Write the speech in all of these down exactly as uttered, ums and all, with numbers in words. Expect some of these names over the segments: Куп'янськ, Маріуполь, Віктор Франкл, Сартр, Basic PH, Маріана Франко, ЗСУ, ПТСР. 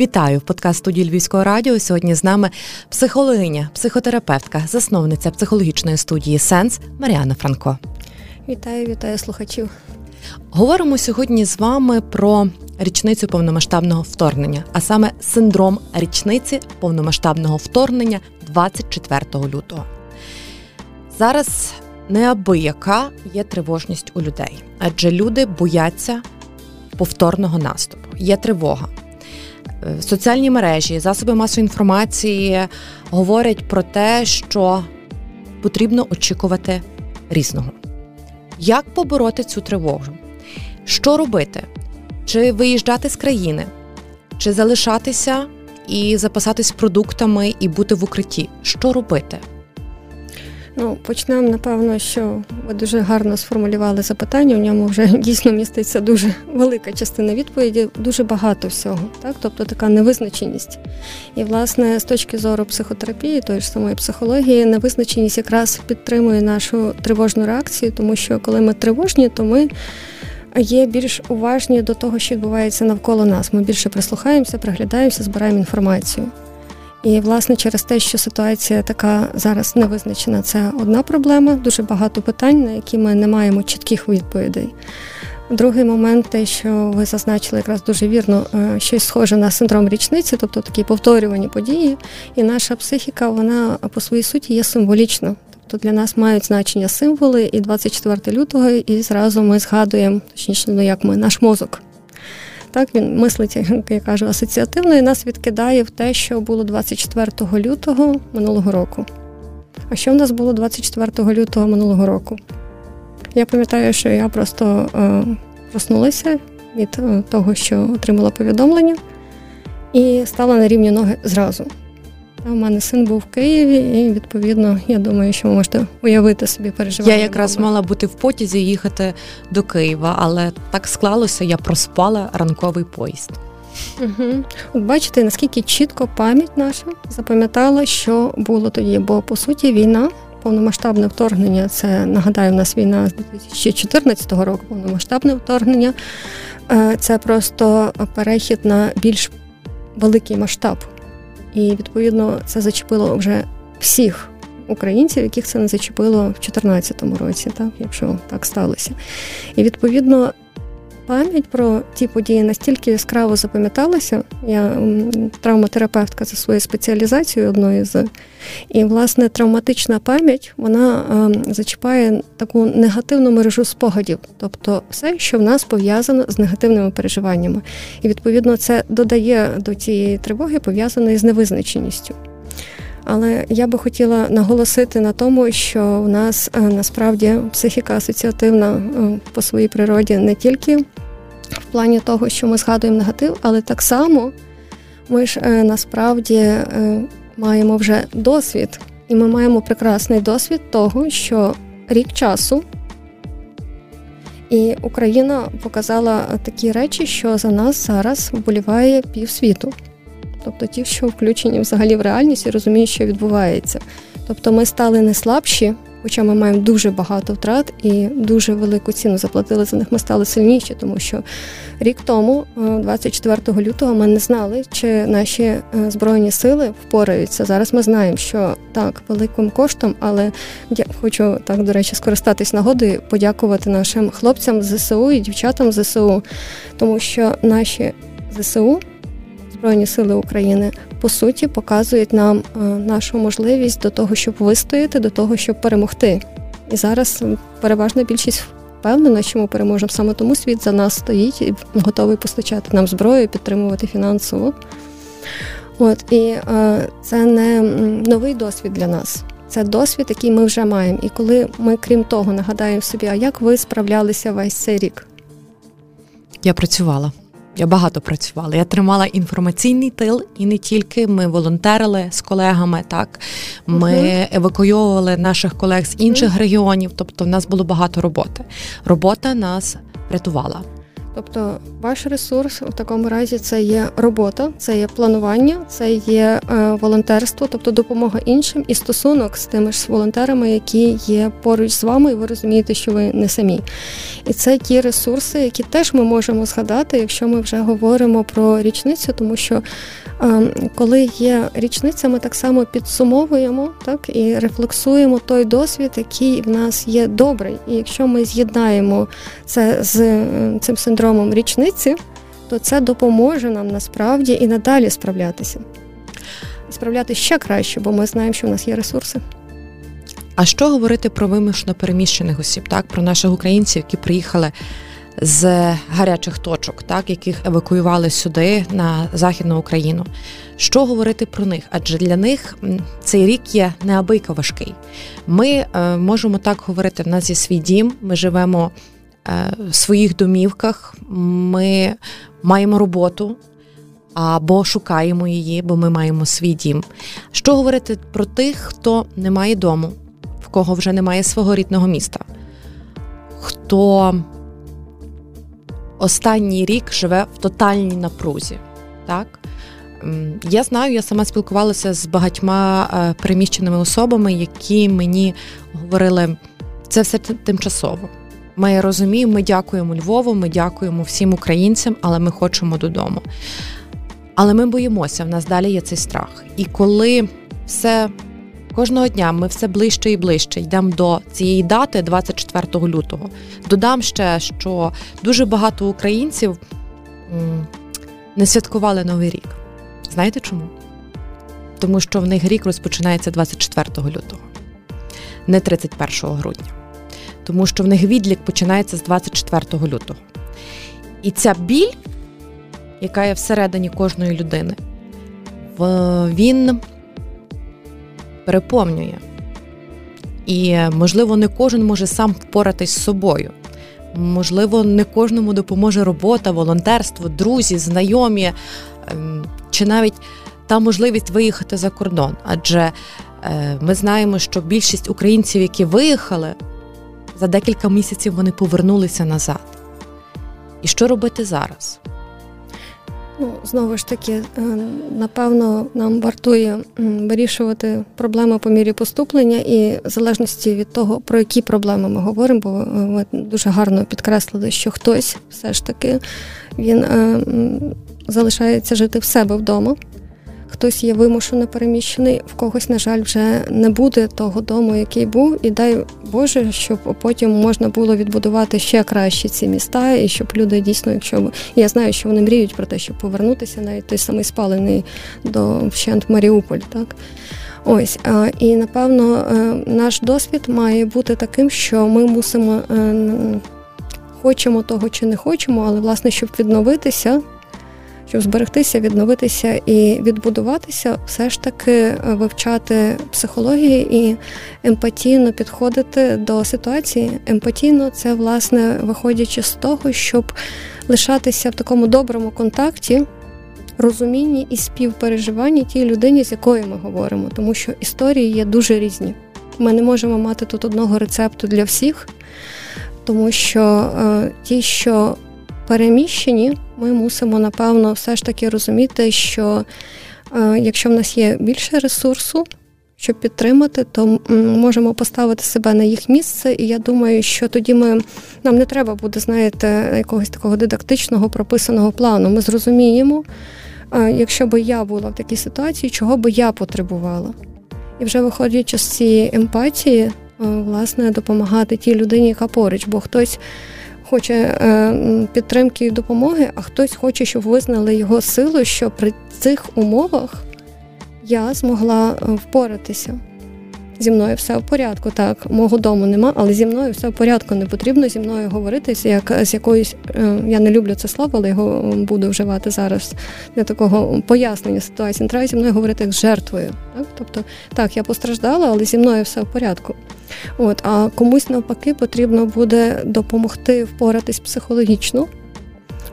Вітаю в подкаст-студії Львівського радіо. Сьогодні з нами психологиня, психотерапевтка, засновниця психологічної студії «Сенс» Маріана Франко. Вітаю, вітаю слухачів. Говоримо сьогодні з вами про річницю повномасштабного вторгнення, а саме синдром річниці повномасштабного вторгнення двадцять четвертого лютого. Зараз неабияка є тривожність у людей, адже люди бояться повторного наступу. Є тривога. Соціальні мережі, засоби масової інформації говорять про те, що потрібно очікувати різного. Як побороти цю тривогу? Що робити? Чи виїжджати з країни? Чи залишатися і запасатись продуктами і бути в укритті? Що робити? Ну, почнемо, напевно, що ви дуже гарно сформулювали запитання, у ньому вже дійсно міститься дуже велика частина відповіді, дуже багато всього, так? Тобто така невизначеність. І, власне, з точки зору психотерапії, тої ж самої психології, невизначеність якраз підтримує нашу тривожну реакцію, тому що коли ми тривожні, то ми є більш уважні до того, що відбувається навколо нас. Ми більше прислухаємося, приглядаємося, збираємо інформацію. І, власне, через те, що ситуація така зараз невизначена, це одна проблема, дуже багато питань, на які ми не маємо чітких відповідей. Другий момент, те, що ви зазначили якраз дуже вірно, щось схоже на синдром річниці, тобто такі повторювані події, і наша психіка, вона по своїй суті є символічна. То для нас мають значення символи, і двадцять четвертого лютого, і зразу ми згадуємо, точніше, ну як ми, наш мозок. Так, він мислить, як я кажу, асоціативно, і нас відкидає в те, що було двадцять четвертого лютого минулого року. А що в нас було двадцять четвертого лютого минулого року? Я пам'ятаю, що я просто е, проснулася від того, що отримала повідомлення, і стала на рівні ноги зразу. У мене син був в Києві, і, відповідно, я думаю, що ви можете уявити собі переживання. Я якраз мала бути в потязі і їхати до Києва, але так склалося, я проспала ранковий поїзд. Угу. От бачите, наскільки чітко пам'ять наша запам'ятала, що було тоді, бо, по суті, війна, повномасштабне вторгнення, це, нагадаю, в нас війна з дві тисячі чотирнадцятого року, повномасштабне вторгнення, це просто перехід на більш великий масштаб. І, відповідно, це зачепило вже всіх українців, яких це не зачепило в дві тисячі чотирнадцятому році, так, якщо так сталося. І, відповідно, пам'ять про ті події настільки яскраво запам'яталася. Я травматерапевтка за своєю спеціалізацією одною з. І, власне, травматична пам'ять, вона е, зачіпає таку негативну мережу спогадів. Тобто все, що в нас пов'язано з негативними переживаннями. І, відповідно, це додає до цієї тривоги, пов'язаної з невизначеністю. Але я би хотіла наголосити на тому, що у нас насправді психіка асоціативна по своїй природі не тільки в плані того, що ми згадуємо негатив, але так само ми ж насправді маємо вже досвід. І ми маємо прекрасний досвід того, що рік часу і Україна показала такі речі, що за нас зараз вболіває півсвіту. Тобто ті, що включені взагалі в реальність і розуміють, що відбувається. Тобто ми стали не слабші, хоча ми маємо дуже багато втрат і дуже велику ціну заплатили за них, ми стали сильніші, тому що рік тому, двадцять четвертого лютого, ми не знали, чи наші Збройні сили впораються. Зараз ми знаємо, що так, великим коштом, але я хочу, так, до речі, скористатись нагодою, подякувати нашим хлопцям з зе ес у і дівчатам з зе ес у, тому що наші зе ес у, Збройні сили України, по суті, показують нам нашу можливість до того, щоб вистояти, до того, щоб перемогти. І зараз переважна більшість впевнена, що ми переможемо. Саме тому світ за нас стоїть і готовий постачати нам зброю, підтримувати фінансово. От, і це не новий досвід для нас. Це досвід, який ми вже маємо. І коли ми, крім того, нагадаємо собі, а як ви справлялися весь цей рік? Я працювала. Я багато працювала. Я тримала інформаційний тил, і не тільки. Ми волонтерили з колегами, так? Ми uh-huh. евакуйовували наших колег з інших uh-huh. регіонів, тобто в нас було багато роботи. Робота нас рятувала. Тобто ваш ресурс в такому разі це є робота, це є планування, це є е, волонтерство, тобто допомога іншим і стосунок з тими ж з волонтерами, які є поруч з вами, і ви розумієте, що ви не самі. І це ті ресурси, які теж ми можемо згадати, якщо ми вже говоримо про річницю, тому що е, коли є річниця, ми так само підсумовуємо, так, і рефлексуємо той досвід, який в нас є добрий. І якщо ми з'єднаємо це з е, цим синдромом, синдромом річниці, то це допоможе нам насправді і надалі справлятися. І справляти ще краще, бо ми знаємо, що в нас є ресурси. А що говорити про вимушено переміщених осіб, так? Про наших українців, які приїхали з гарячих точок, так? Яких евакуювали сюди, на Західну Україну. Що говорити про них? Адже для них цей рік є неабияко важкий. Ми е, можемо так говорити, в нас є свій дім, ми живемо в своїх домівках, ми маємо роботу або шукаємо її, бо ми маємо свій дім. Що говорити про тих, хто не має дому, в кого вже немає свого рідного міста, хто останній рік живе в тотальній напрузі, так? Я знаю, я сама спілкувалася з багатьма переміщеними особами, які мені говорили, це все тимчасово. Ми розуміємо, ми дякуємо Львову, ми дякуємо всім українцям, але ми хочемо додому. Але ми боїмося, в нас далі є цей страх. І коли все, кожного дня ми все ближче і ближче йдемо до цієї дати двадцять четвертого лютого. Додам ще, що дуже багато українців не святкували Новий рік. Знаєте чому? Тому що в них рік розпочинається двадцять четвертого лютого, не тридцять першого грудня. Тому що в них відлік починається з двадцять четвертого лютого. І ця біль, яка є всередині кожної людини, він переповнює. І, можливо, не кожен може сам впоратись з собою. Можливо, не кожному допоможе робота, волонтерство, друзі, знайомі, чи навіть та можливість виїхати за кордон. Адже ми знаємо, що більшість українців, які виїхали, за декілька місяців вони повернулися назад. І що робити зараз? Ну, знову ж таки, напевно, нам вартує вирішувати проблеми по мірі поступлення і в залежності від того, про які проблеми ми говоримо, бо ми дуже гарно підкреслили, що хтось все ж таки, він залишається жити в себе вдома. Хтось є вимушено переміщений, в когось, на жаль, вже не буде того дому, який був. І дай Боже, щоб потім можна було відбудувати ще краще ці міста, і щоб люди дійсно, якщо... Я знаю, що вони мріють про те, щоб повернутися, навіть той самий спалений до вщент Маріуполь, так? Ось, і, напевно, наш досвід має бути таким, що ми мусимо, хочемо того чи не хочемо, але, власне, щоб відновитися, щоб зберегтися, відновитися і відбудуватися, все ж таки вивчати психологію і емпатійно підходити до ситуації. Емпатійно – це, власне, виходячи з того, щоб лишатися в такому доброму контакті, розумінні і співпереживанні тій людині, з якою ми говоримо. Тому що історії є дуже різні. Ми не можемо мати тут одного рецепту для всіх, тому що е, ті, що переміщені, ми мусимо, напевно, все ж таки розуміти, що е, якщо в нас є більше ресурсу, щоб підтримати, то м, можемо поставити себе на їх місце. І я думаю, що тоді ми, нам не треба буде, знаєте, якогось такого дидактичного прописаного плану. Ми зрозуміємо, е, якщо би я була в такій ситуації, чого би я потребувала. І вже виходячи з цієї емпатії, е, власне, допомагати тій людині, яка поруч, бо хтось хоче підтримки і допомоги, а хтось хоче, щоб визнали його силу, що при цих умовах я змогла впоратися. Зі мною все в порядку, так, мого дому нема, але зі мною все в порядку, не потрібно зі мною говорити як з якоюсь, я не люблю це слово, але його буду вживати зараз для такого пояснення ситуації, не треба зі мною говорити як з жертвою, так, тобто, так, я постраждала, але зі мною все в порядку. От, а комусь навпаки потрібно буде допомогти впоратись психологічно,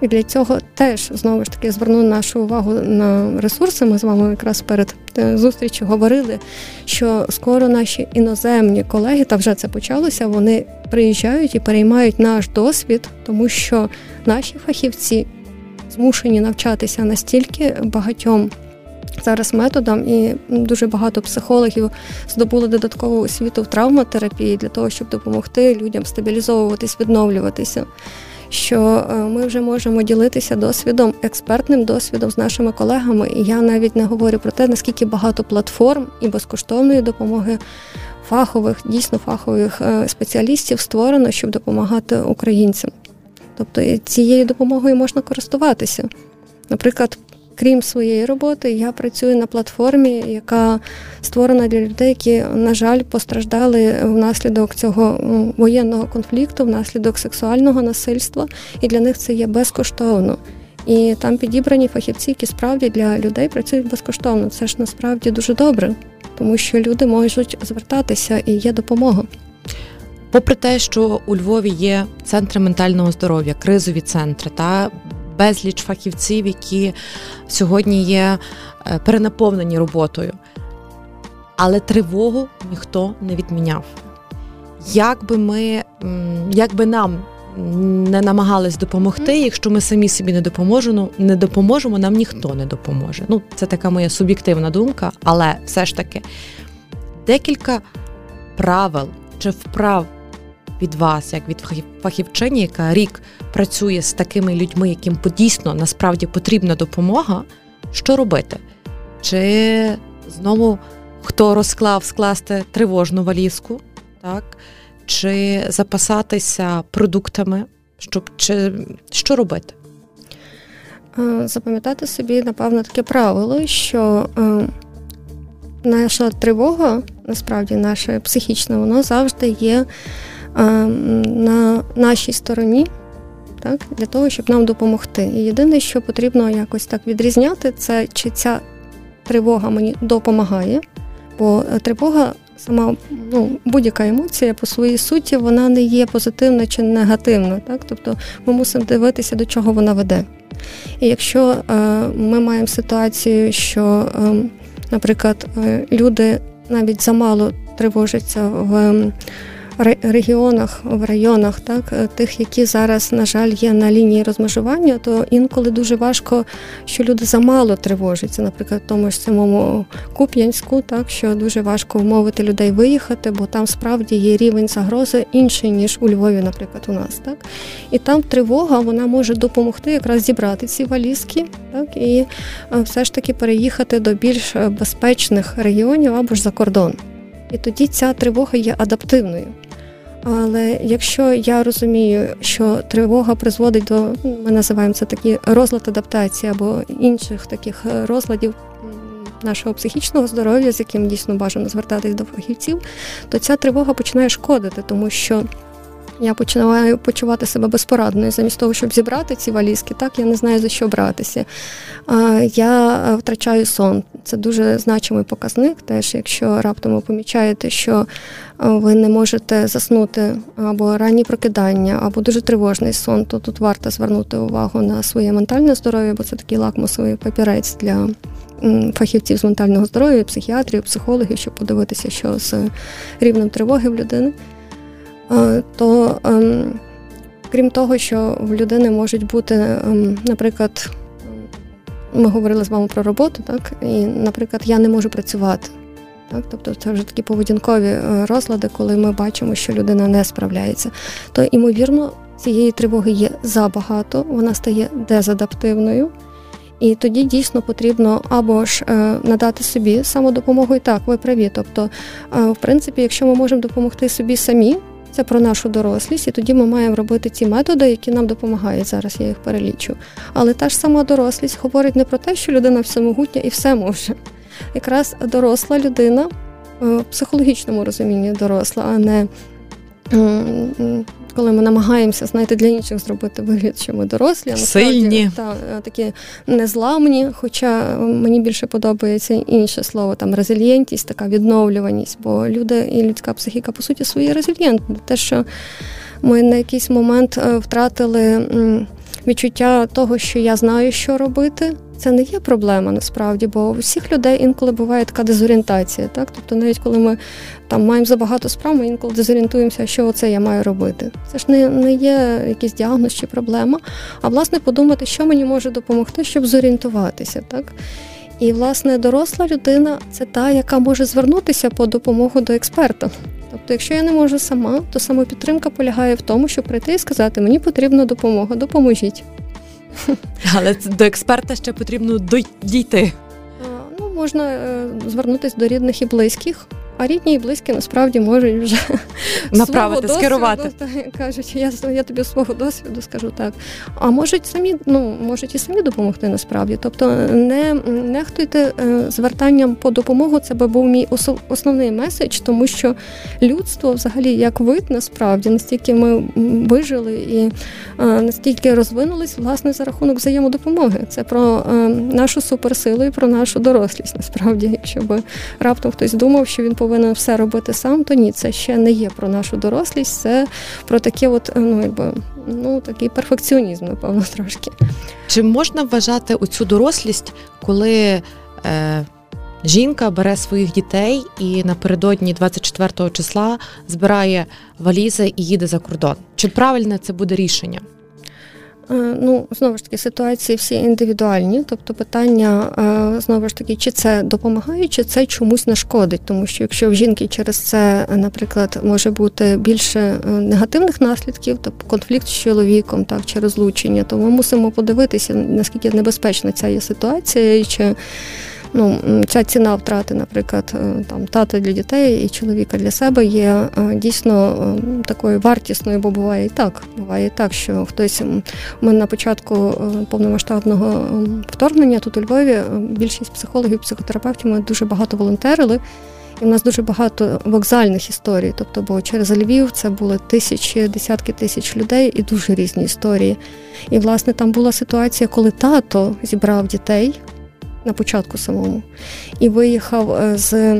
І для цього теж, знову ж таки, зверну нашу увагу на ресурси. Ми з вами якраз перед зустрічю говорили, що скоро наші іноземні колеги, та вже це почалося, вони приїжджають і переймають наш досвід, тому що наші фахівці змушені навчатися настільки багатьом зараз методам, і дуже багато психологів здобули додаткову освіту в травматерапії для того, щоб допомогти людям стабілізовуватись, відновлюватися, що ми вже можемо ділитися досвідом, експертним досвідом з нашими колегами. І я навіть не говорю про те, наскільки багато платформ і безкоштовної допомоги фахових, дійсно фахових спеціалістів створено, щоб допомагати українцям. Тобто цією допомогою можна користуватися. Наприклад, крім своєї роботи, я працюю на платформі, яка створена для людей, які, на жаль, постраждали внаслідок цього воєнного конфлікту, внаслідок сексуального насильства, і для них це є безкоштовно. І там підібрані фахівці, які справді для людей працюють безкоштовно. Це ж насправді дуже добре, тому що люди можуть звертатися і є допомога. Попри те, що у Львові є центри ментального здоров'я, кризові центри та безліч фахівців, які сьогодні є перенаповнені роботою. Але тривогу ніхто не відміняв. Як би ми, як би нам не намагались допомогти, якщо ми самі собі не допоможемо, не допоможемо, нам ніхто не допоможе. Ну, це така моя суб'єктивна думка, але все ж таки декілька правил чи вправ від вас, як від фахівчині, яка рік працює з такими людьми, яким дійсно, насправді, потрібна допомога, що робити? Чи знову хто розклав скласти тривожну валізку, так? Чи запасатися продуктами, щоб, чи, що робити? Запам'ятати собі, напевно, таке правило, що наша тривога, насправді, наше психічне, воно завжди є на нашій стороні, так, для того, щоб нам допомогти. І єдине, що потрібно якось так відрізняти, це чи ця тривога мені допомагає, бо тривога сама, ну, будь-яка емоція по своїй суті, вона не є позитивна чи негативна, так? Тобто ми мусимо дивитися, до чого вона веде. І якщо е, ми маємо ситуацію, що, е, наприклад, е, люди навіть замало тривожаться в е, регіонах, в районах, так, тих, які зараз, на жаль, є на лінії розмежування, то інколи дуже важко, що люди замало тривожаться. Наприклад, в тому ж самому Куп'янську, так, що дуже важко вмовити людей виїхати, бо там справді є рівень загрози інший, ніж у Львові, наприклад, у нас. Так. І там тривога, вона може допомогти якраз зібрати ці валізки, так, і все ж таки переїхати до більш безпечних регіонів або ж за кордон. І тоді ця тривога є адаптивною. Але якщо я розумію, що тривога призводить до, ми називаємо це такий розлад адаптації або інших таких розладів нашого психічного здоров'я, з яким дійсно бажано звертатись до фахівців, то ця тривога починає шкодити, тому що я починаю почувати себе безпорадною. Замість того, щоб зібрати ці валізки, так, я не знаю, за що братися. Я втрачаю сон. Це дуже значимий показник. Теж, якщо раптом ви помічаєте, що ви не можете заснути, або ранні прокидання, або дуже тривожний сон, то тут варто звернути увагу на своє ментальне здоров'я, бо це такий лакмусовий папірець для фахівців з ментального здоров'я, психіатрів, психологів, щоб подивитися, що з рівнем тривоги в людини. То, ем, крім того, що в людини можуть бути, ем, наприклад, ми говорили з вами про роботу, так, і, наприклад, я не можу працювати. Так? Тобто це вже такі поведінкові розлади, коли ми бачимо, що людина не справляється. То, ймовірно, цієї тривоги є забагато, вона стає дезадаптивною. І тоді дійсно потрібно або ж надати собі самодопомогу, і так, ви праві. Тобто, в принципі, якщо ми можемо допомогти собі самі, це про нашу дорослість, і тоді ми маємо робити ті методи, які нам допомагають. Зараз я їх перелічу. Але та ж сама дорослість говорить не про те, що людина всемогутня і все може. Якраз доросла людина, в психологічному розумінні доросла, а не коли ми намагаємося, знаєте, для інших зробити вигляд, що ми дорослі. Сильні. Та, такі незламні, хоча мені більше подобається інше слово, там, резильєнтність, така відновлюваність, бо люди і людська психіка, по суті, свої резильєнтні. Те, що ми на якийсь момент втратили відчуття того, що я знаю, що робити. Це не є проблема, насправді, бо у всіх людей інколи буває така дезорієнтація. Так? Тобто навіть коли ми там маємо забагато справ, ми інколи дезорієнтуємося, що оце я маю робити. Це ж не, не є якийсь діагноз чи проблема, а, власне, подумати, що мені може допомогти, щоб зорієнтуватися. Так? І, власне, доросла людина – це та, яка може звернутися по допомогу до експерта. Тобто, якщо я не можу сама, то самопідтримка полягає в тому, щоб прийти і сказати, мені потрібна допомога, допоможіть. Але до експерта ще потрібно дійти. Ну, можна звернутися до рідних і близьких, а рідні і близькі насправді можуть вже направити, досвіду, скерувати. Так, кажуть, я, я тобі свого досвіду скажу так. А можуть самі, ну, можуть і самі допомогти насправді. Тобто не нехтуйте звертанням по допомогу, це би був мій основний меседж, тому що людство взагалі як вид насправді, настільки ми вижили і настільки розвинулись, власне, за рахунок взаємодопомоги. Це про нашу суперсилу і про нашу дорослість насправді. Якщо б раптом хтось думав, що він повинен повинен все робити сам, то ні, це ще не є про нашу дорослість, це про таке от, ну, якби, ну, такий перфекціонізм, напевно, трошки. Чи можна вважати оцю дорослість, коли е, жінка бере своїх дітей і напередодні двадцять четвертого числа збирає валізи і їде за кордон? Чи правильне це буде рішення? Ну, знову ж таки, ситуації всі індивідуальні, тобто питання, знову ж таки, чи це допомагає, чи це чомусь нашкодить, тому що якщо в жінки через це, наприклад, може бути більше негативних наслідків, тобто конфлікт з чоловіком, так, чи розлучення, то ми мусимо подивитися, наскільки небезпечна ця є ситуація, і чи... Ну, ця ціна втрати, наприклад, там, тата для дітей і чоловіка для себе є дійсно такою вартісною, бо буває і так. Буває і так, що хтось... Ми на початку повномасштабного вторгнення тут у Львові більшість психологів, психотерапевтів, ми дуже багато волонтерили. І в нас дуже багато вокзальних історій, тобто, бо через Львів це були тисячі, десятки тисяч людей і дуже різні історії. І, власне, там була ситуація, коли тато зібрав дітей, на початку самому, і виїхав з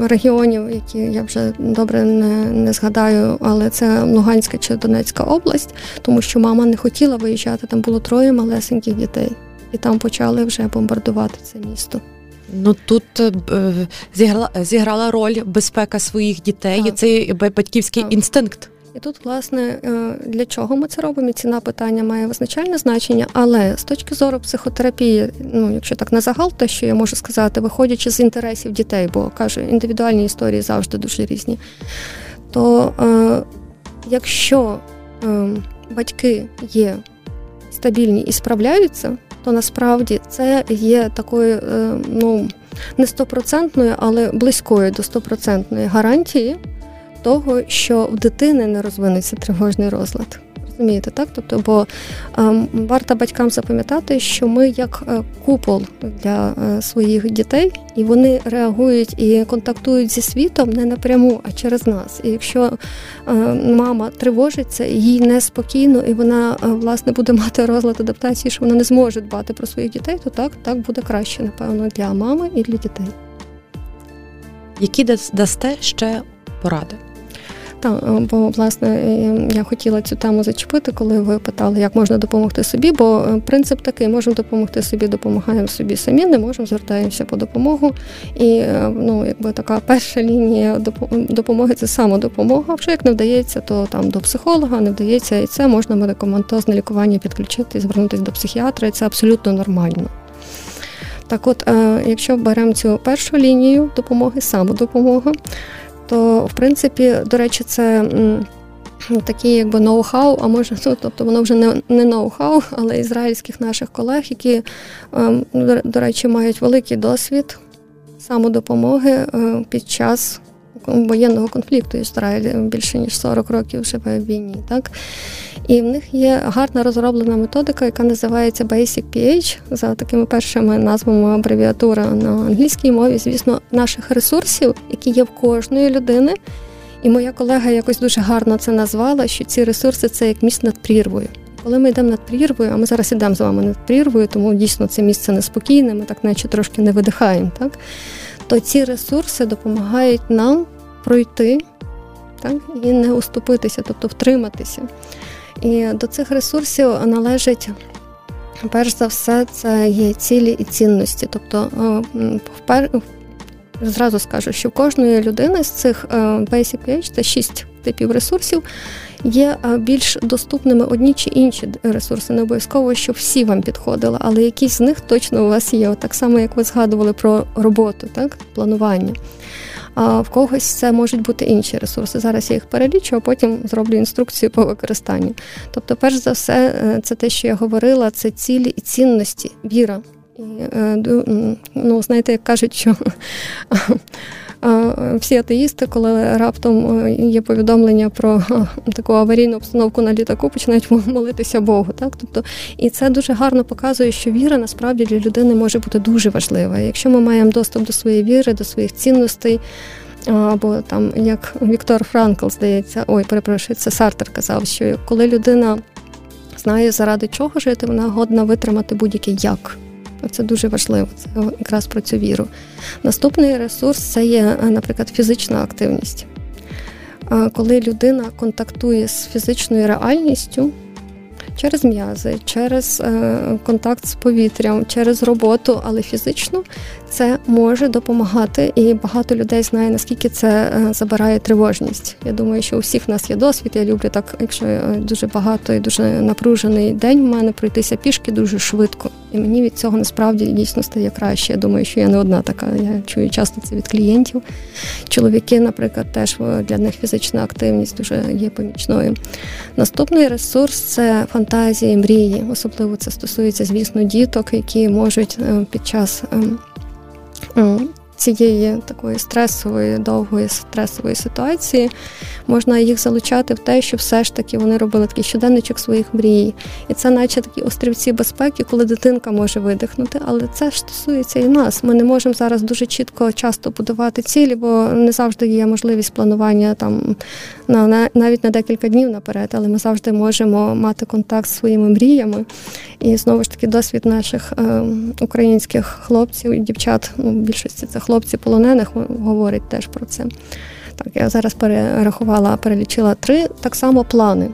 регіонів, які я вже добре не, не згадаю, але це Луганська чи Донецька область, тому що мама не хотіла виїжджати, там було троє малесеньких дітей, і там почали вже бомбардувати це місто. Ну, тут зіграла, зіграла роль безпека своїх дітей, так. І цей батьківський так. інстинкт. І тут, власне, для чого ми це робимо, і ціна питання має визначальне значення, але з точки зору психотерапії, ну, якщо так на загал, те, що я можу сказати, виходячи з інтересів дітей, бо, кажу, індивідуальні історії завжди дуже різні, то е, якщо е, батьки є стабільні і справляються, то насправді це є такою, е, ну, не стопроцентною, але близькою до стопроцентної гарантії, того, що в дитини не розвинеться тривожний розлад. Розумієте, так? Тобто, бо е, варто батькам запам'ятати, що ми як купол для е, своїх дітей, і вони реагують і контактують зі світом не напряму, а через нас. І якщо е, мама тривожиться, їй неспокійно, і вона, е, власне, буде мати розлад адаптації, що вона не зможе дбати про своїх дітей, то так, так буде краще, напевно, для мами і для дітей. Які дасте ще поради? Так, бо, власне, я хотіла цю тему зачепити, коли ви питали, як можна допомогти собі, бо принцип такий, можемо допомогти собі, допомагаємо собі самі, не можемо, звертаємося по допомогу. І, ну, якби така перша лінія допомоги – це самодопомога. Якщо як не вдається, то там до психолога не вдається, і це можна медикаментозне лікування підключити, звернутися до психіатра, і це абсолютно нормально. Так от, якщо беремо цю першу лінію допомоги, самодопомога, то, в принципі, до речі, це такі якби ноу-хау, а може, ну, тобто воно вже не, не ноу-хау, але ізраїльських наших колег, які, до речі, мають великий досвід самодопомоги під час воєнного конфлікту. Ізраїль більше ніж сорок років живе в війні, так? І в них є гарна розроблена методика, яка називається Basic пі ейч, за такими першими назвами абревіатура на англійській мові, звісно, наших ресурсів, які є в кожної людини. І моя колега якось дуже гарно це назвала, що ці ресурси – це як міст над прірвою. Коли ми йдемо над прірвою, а ми зараз йдемо з вами над прірвою, тому дійсно це місце неспокійне, ми так наче трошки не видихаємо, так? То ці ресурси допомагають нам пройти, так? І не уступитися, тобто втриматися. І до цих ресурсів належить, перш за все, це є цілі і цінності. Тобто, зразу скажу, що в кожної людини з цих Basic пі ейч, це шість типів ресурсів, є більш доступними одні чи інші ресурси. Не обов'язково, щоб всі вам підходили, але якісь з них точно у вас є. Так само, як ви згадували про роботу, так, планування. А в когось це можуть бути інші ресурси. Зараз я їх перелічу, а потім зроблю інструкцію по використанню. Тобто, перш за все, це те, що я говорила, це цілі і цінності, віра. І, ну, знаєте, як кажуть, що всі атеїсти, коли раптом є повідомлення про таку аварійну обстановку на літаку, починають молитися Богу. Так? Тобто, і це дуже гарно показує, що віра насправді для людини може бути дуже важлива. Якщо ми маємо доступ до своєї віри, до своїх цінностей, або там, як Віктор Франкл, здається, ой, перепрошую, це Сартр казав, що коли людина знає, заради чого жити, вона годна витримати будь-який як. Це дуже важливо, це якраз про цю віру. Наступний ресурс – це є, наприклад, фізична активність. Коли людина контактує з фізичною реальністю через м'язи, через контакт з повітрям, через роботу, але фізично, це може допомагати. І багато людей знає, наскільки це забирає тривожність. Я думаю, що у всіх в нас є досвід. Я люблю так, якщо дуже багато і дуже напружений день в мене, пройтися пішки дуже швидко. І мені від цього насправді дійсно стає краще. Я думаю, що я не одна така. Я чую часто це від клієнтів. Чоловіки, наприклад, теж для них фізична активність дуже є помічною. Наступний ресурс – це фантазії, мрії. Особливо це стосується, звісно, діток, які можуть під час цієї такої стресової, довгої стресової ситуації, можна їх залучати в те, що все ж таки вони робили такий щоденничок своїх мрій. І це наче такі острівці безпеки, коли дитинка може видихнути, але це ж стосується і нас. Ми не можемо зараз дуже чітко, часто будувати цілі, бо не завжди є можливість планування там на, на навіть на декілька днів наперед, але ми завжди можемо мати контакт з своїми мріями. І знову ж таки досвід наших е, українських хлопців і дівчат, ну, в більшості це хлопці полонених, говорять теж про це. Так, я зараз перерахувала, перелічила три. Так само плани.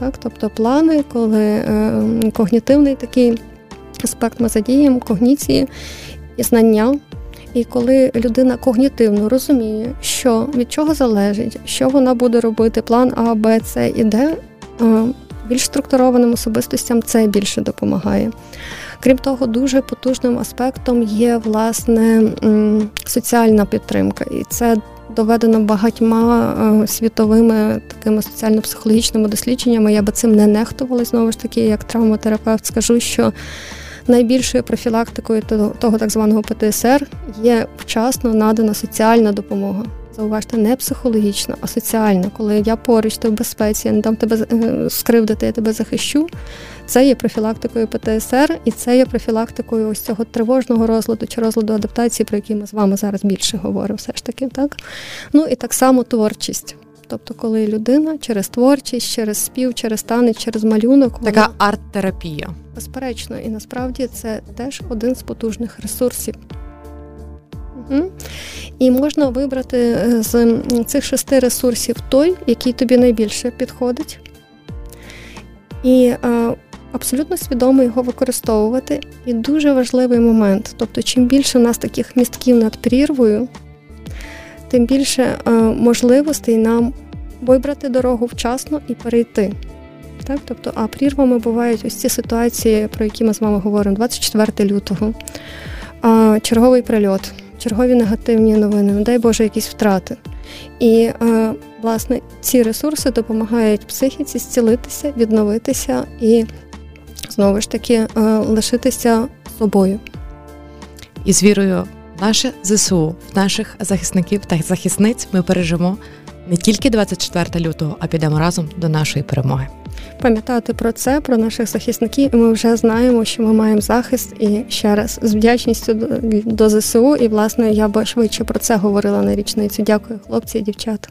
Так, тобто плани, коли е, когнітивний такий аспект ми задіємо, когніції і знання. І коли людина когнітивно розуміє, що від чого залежить, що вона буде робити, план А, Б, С і Д, е, більш структурованим особистостям це більше допомагає. Крім того, дуже потужним аспектом є, власне, соціальна підтримка. І це доведено багатьма світовими такими соціально-психологічними дослідженнями. Я би цим не нехтувала. Знову ж таки, як травматерапевт скажу, що найбільшою профілактикою того так званого Пе Те Ес Ер є вчасно надана соціальна допомога. Зауважте, не психологічна, а соціальна. Коли я поруч, ти в безпеці, я не дам тебе скривдити, я тебе захищу. Це є профілактикою Пе Те Ес Ер і це є профілактикою ось цього тривожного розладу чи розладу адаптації, про який ми з вами зараз більше говоримо все ж таки. Так? Ну і так само творчість. Тобто, коли людина через творчість, через спів, через танець, через малюнок. Така вона... арт-терапія. Безперечно. І насправді це теж один з потужних ресурсів. І можна вибрати з цих шести ресурсів той, який тобі найбільше підходить. І а, абсолютно свідомо його використовувати. І дуже важливий момент. Тобто, чим більше в нас таких містків над прірвою, тим більше а, можливостей нам вибрати дорогу вчасно і перейти. Так? Тобто, а прірвами бувають ось ці ситуації, про які ми з вами говоримо. двадцять четвертого лютого. А, черговий прильот. Чергові негативні новини, не дай Боже, якісь втрати. І, е, власне, ці ресурси допомагають психіці зцілитися, відновитися і, знову ж таки, е, лишитися собою. І з вірою в наше Зе Се У, в наших захисників та захисниць ми пережимо не тільки двадцять четвертого лютого, а підемо разом до нашої перемоги. Пам'ятати про це, про наших захисників, і ми вже знаємо, що ми маємо захист, і ще раз, з вдячністю до Зе Се У, і, власне, я б швидше про це говорила на річницю. Дякую, хлопці і дівчата.